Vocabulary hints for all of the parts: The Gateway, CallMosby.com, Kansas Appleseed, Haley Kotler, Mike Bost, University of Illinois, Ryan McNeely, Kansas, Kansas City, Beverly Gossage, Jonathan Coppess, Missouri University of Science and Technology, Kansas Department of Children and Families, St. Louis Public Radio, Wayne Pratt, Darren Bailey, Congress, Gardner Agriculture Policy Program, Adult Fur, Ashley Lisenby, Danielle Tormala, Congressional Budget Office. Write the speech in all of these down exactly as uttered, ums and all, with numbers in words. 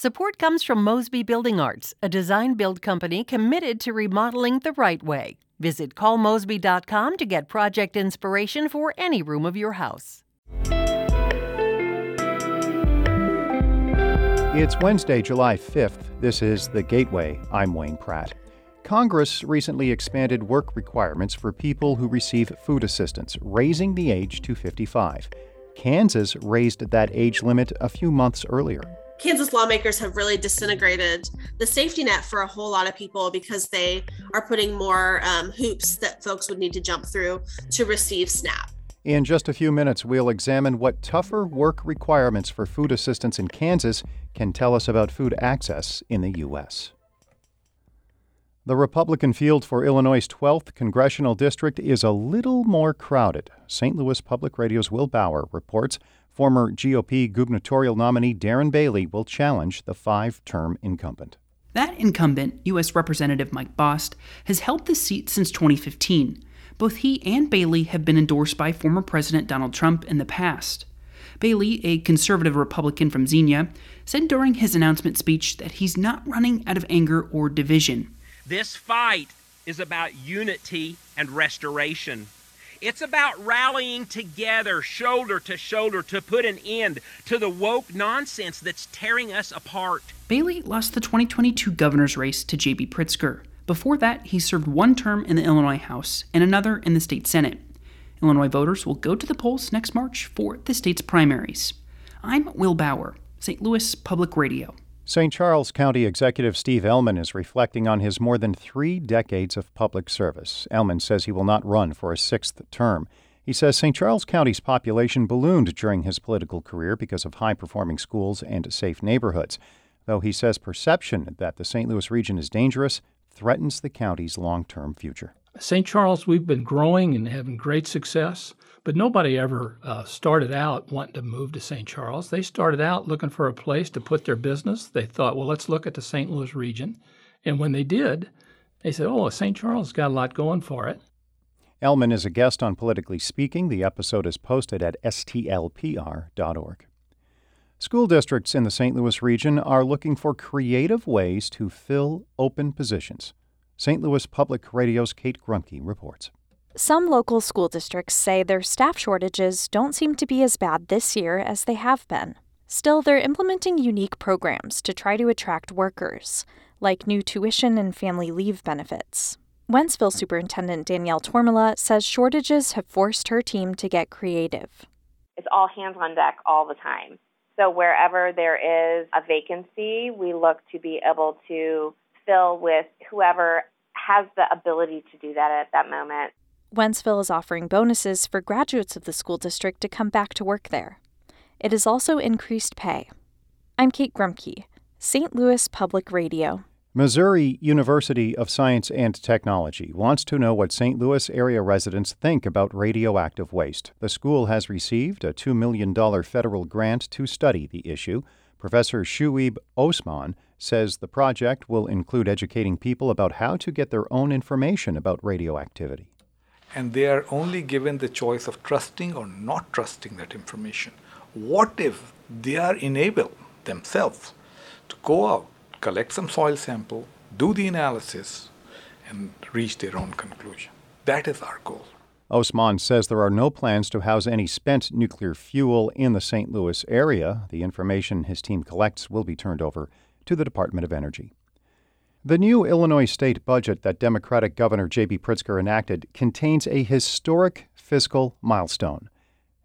Support comes from Mosby Building Arts, a design-build company committed to remodeling the right way. Visit Call Mosby dot com to get project inspiration for any room of your house. It's Wednesday, July fifth. This is The Gateway. I'm Wayne Pratt. Congress recently expanded work requirements for people who receive food assistance, raising the age to fifty-five. Kansas raised that age limit a few months earlier. Kansas lawmakers have really disintegrated the safety net for a whole lot of people because they are putting more um, hoops that folks would need to jump through to receive SNAP. In just a few minutes, we'll examine what tougher work requirements for food assistance in Kansas can tell us about food access in the U S. The Republican field for Illinois' twelfth congressional district is a little more crowded. Saint Louis Public Radio's Will Bauer reports former G O P gubernatorial nominee Darren Bailey will challenge the five-term incumbent. That incumbent, U S Representative Mike Bost, has held the seat since twenty fifteen. Both he and Bailey have been endorsed by former President Donald Trump in the past. Bailey, a conservative Republican from Xenia, said during his announcement speech that he's not running out of anger or division. This fight is about unity and restoration. It's about rallying together, shoulder to shoulder, to put an end to the woke nonsense that's tearing us apart. Bailey lost the twenty twenty-two governor's race to J B Pritzker. Before that, he served one term in the Illinois House and another in the state Senate. Illinois voters will go to the polls next March for the state's primaries. I'm Will Bauer, Saint Louis Public Radio. Saint Charles County Executive Steve Ehlmann is reflecting on his more than three decades of public service. Ehlmann says he will not run for a sixth term. He says Saint Charles County's population ballooned during his political career because of high-performing schools and safe neighborhoods, though he says perception that the Saint Louis region is dangerous threatens the county's long-term future. Saint Charles, we've been growing and having great success, but nobody ever uh, started out wanting to move to Saint Charles. They started out looking for a place to put their business. They thought, well, let's look at the Saint Louis region. And when they did, they said, oh, Saint Charles got a lot going for it. Ehlmann is a guest on Politically Speaking. The episode is posted at S T L P R dot org. School districts in the Saint Louis region are looking for creative ways to fill open positions. Saint Louis Public Radio's Kate Grumke reports. Some local school districts say their staff shortages don't seem to be as bad this year as they have been. Still, they're implementing unique programs to try to attract workers, like new tuition and family leave benefits. Wentzville Superintendent Danielle Tormala says shortages have forced her team to get creative. It's all hands on deck all the time. So wherever there is a vacancy, we look to be able to fill with whoever has the ability to do that at that moment. Wentzville is offering bonuses for graduates of the school district to come back to work there. It has also increased pay. I'm Kate Grumke, Saint Louis Public Radio. Missouri University of Science and Technology wants to know what Saint Louis area residents think about radioactive waste. The school has received a two million dollars federal grant to study the issue. Professor Shuib Osman says the project will include educating people about how to get their own information about radioactivity. And they are only given the choice of trusting or not trusting that information. What if they are enabled themselves to go out, collect some soil sample, do the analysis, and reach their own conclusion? That is our goal. Osman says there are no plans to house any spent nuclear fuel in the Saint Louis area. The information his team collects will be turned over to the Department of Energy. The new Illinois state budget that Democratic Governor J B Pritzker enacted contains a historic fiscal milestone.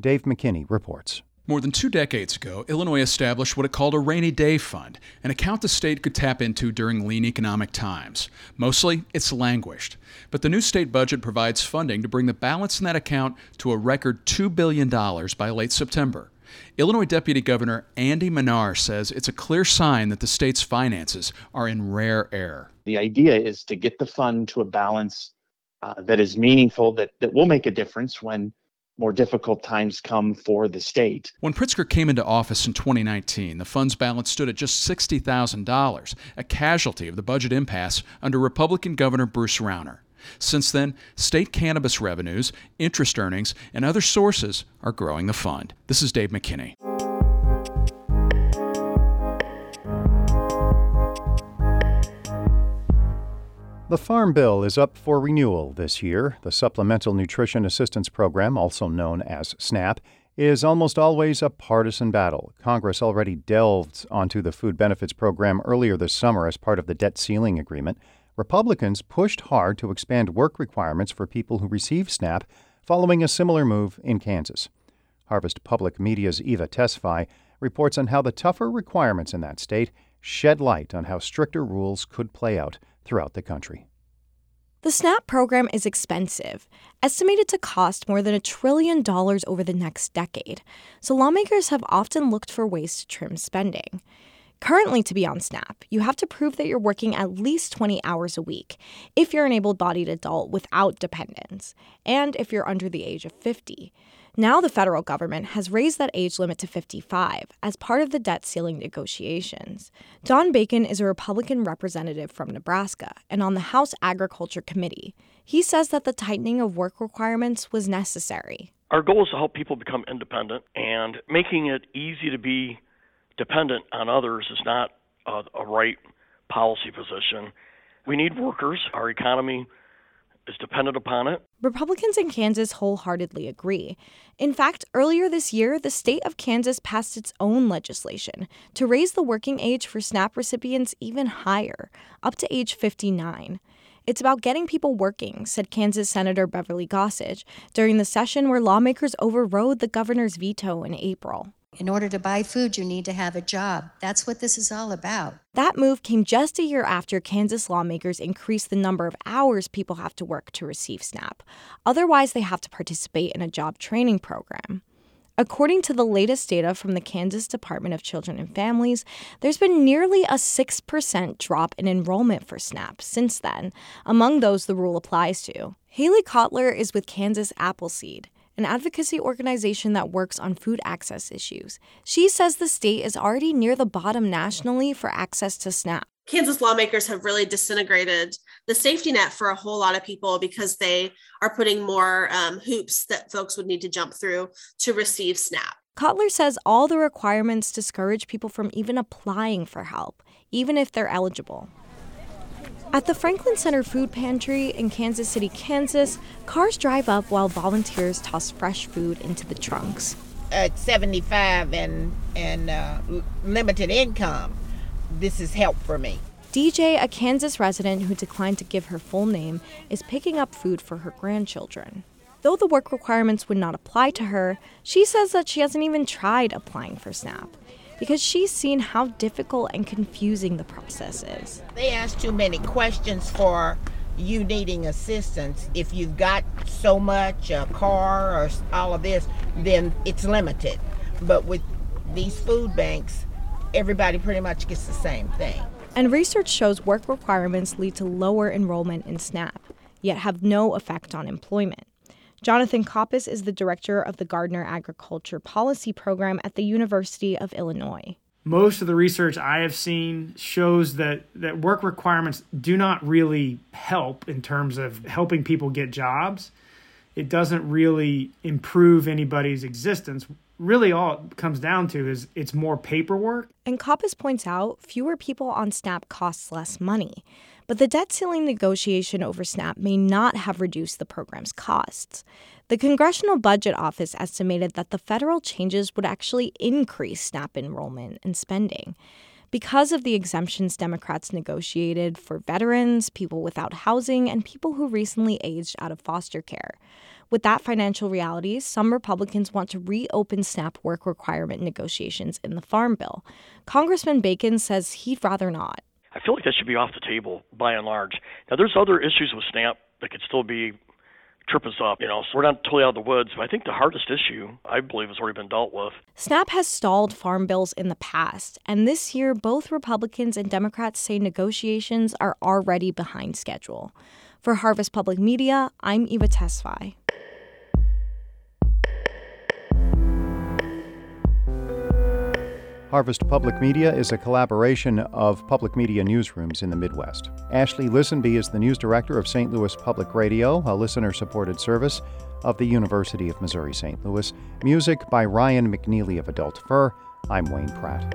Dave McKinney reports. More than two decades ago, Illinois established what it called a rainy day fund, an account the state could tap into during lean economic times. Mostly, it's languished. But the new state budget provides funding to bring the balance in that account to a record two billion dollars by late September. Illinois Deputy Governor Andy Menar says it's a clear sign that the state's finances are in rare air. The idea is to get the fund to a balance uh, that is meaningful, that, that will make a difference when more difficult times come for the state. When Pritzker came into office in twenty nineteen, the fund's balance stood at just sixty thousand dollars, a casualty of the budget impasse under Republican Governor Bruce Rauner. Since then, state cannabis revenues, interest earnings, and other sources are growing the fund. This is Dave McKinney. The Farm Bill is up for renewal this year. The Supplemental Nutrition Assistance Program, also known as SNAP, is almost always a partisan battle. Congress already delved onto the food benefits program earlier this summer as part of the debt ceiling agreement. Republicans pushed hard to expand work requirements for people who receive SNAP, following a similar move in Kansas. Harvest Public Media's Eva Tesfaye reports on how the tougher requirements in that state shed light on how stricter rules could play out throughout the country. The SNAP program is expensive, estimated to cost more than a trillion dollars over the next decade, so lawmakers have often looked for ways to trim spending. Currently, to be on SNAP, you have to prove that you're working at least twenty hours a week if you're an able-bodied adult without dependents, and if you're under the age of fifty. Now the federal government has raised that age limit to fifty-five as part of the debt ceiling negotiations. Don Bacon is a Republican representative from Nebraska and on the House Agriculture Committee. He says that the tightening of work requirements was necessary. Our goal is to help people become independent, and making it easy to be dependent on others is not a, a right policy position. We need workers. Our economy is dependent upon it. Republicans in Kansas wholeheartedly agree. In fact, earlier this year, the state of Kansas passed its own legislation to raise the working age for SNAP recipients even higher, up to age fifty-nine. It's about getting people working, said Kansas Senator Beverly Gossage during the session where lawmakers overrode the governor's veto in April. In order to buy food, you need to have a job. That's what this is all about. That move came just a year after Kansas lawmakers increased the number of hours people have to work to receive SNAP. Otherwise, they have to participate in a job training program. According to the latest data from the Kansas Department of Children and Families, there's been nearly a six percent drop in enrollment for SNAP since then, among those the rule applies to. Haley Kotler is with Kansas Appleseed, an advocacy organization that works on food access issues. She says the state is already near the bottom nationally for access to SNAP. Kansas lawmakers have really disintegrated the safety net for a whole lot of people because they are putting more um, hoops that folks would need to jump through to receive SNAP. Kotler says all the requirements discourage people from even applying for help, even if they're eligible. At the Franklin Center Food Pantry in Kansas City, Kansas, cars drive up while volunteers toss fresh food into the trunks. At seventy-five and, and uh, limited income, this is help for me. D J, a Kansas resident who declined to give her full name, is picking up food for her grandchildren. Though the work requirements would not apply to her, she says that she hasn't even tried applying for SNAP, because she's seen how difficult and confusing the process is. They ask too many questions for you needing assistance. If you've got so much, a car or all of this, then it's limited. But with these food banks, everybody pretty much gets the same thing. And research shows work requirements lead to lower enrollment in SNAP, yet have no effect on employment. Jonathan Coppess is the director of the Gardner Agriculture Policy Program at the University of Illinois. Most of the research I have seen shows that, that work requirements do not really help in terms of helping people get jobs. It doesn't really improve anybody's existence. Really all it comes down to is it's more paperwork. And Coppess points out fewer people on SNAP costs less money. But the debt ceiling negotiation over SNAP may not have reduced the program's costs. The Congressional Budget Office estimated that the federal changes would actually increase SNAP enrollment and spending. Because of the exemptions Democrats negotiated for veterans, people without housing, and people who recently aged out of foster care. With that financial reality, some Republicans want to reopen SNAP work requirement negotiations in the Farm Bill. Congressman Bacon says he'd rather not. I feel like that should be off the table, by and large. Now, there's other issues with SNAP that could still be trip us up, you know, so we're not totally out of the woods. But I think the hardest issue, I believe, has already been dealt with. SNAP has stalled farm bills in the past, and this year, both Republicans and Democrats say negotiations are already behind schedule. For Harvest Public Media, I'm Eva Tesfaye. Harvest Public Media is a collaboration of public media newsrooms in the Midwest. Ashley Lisenby is the news director of Saint Louis Public Radio, a listener-supported service of the University of Missouri Saint Louis. Music by Ryan McNeely of Adult Fur. I'm Wayne Pratt.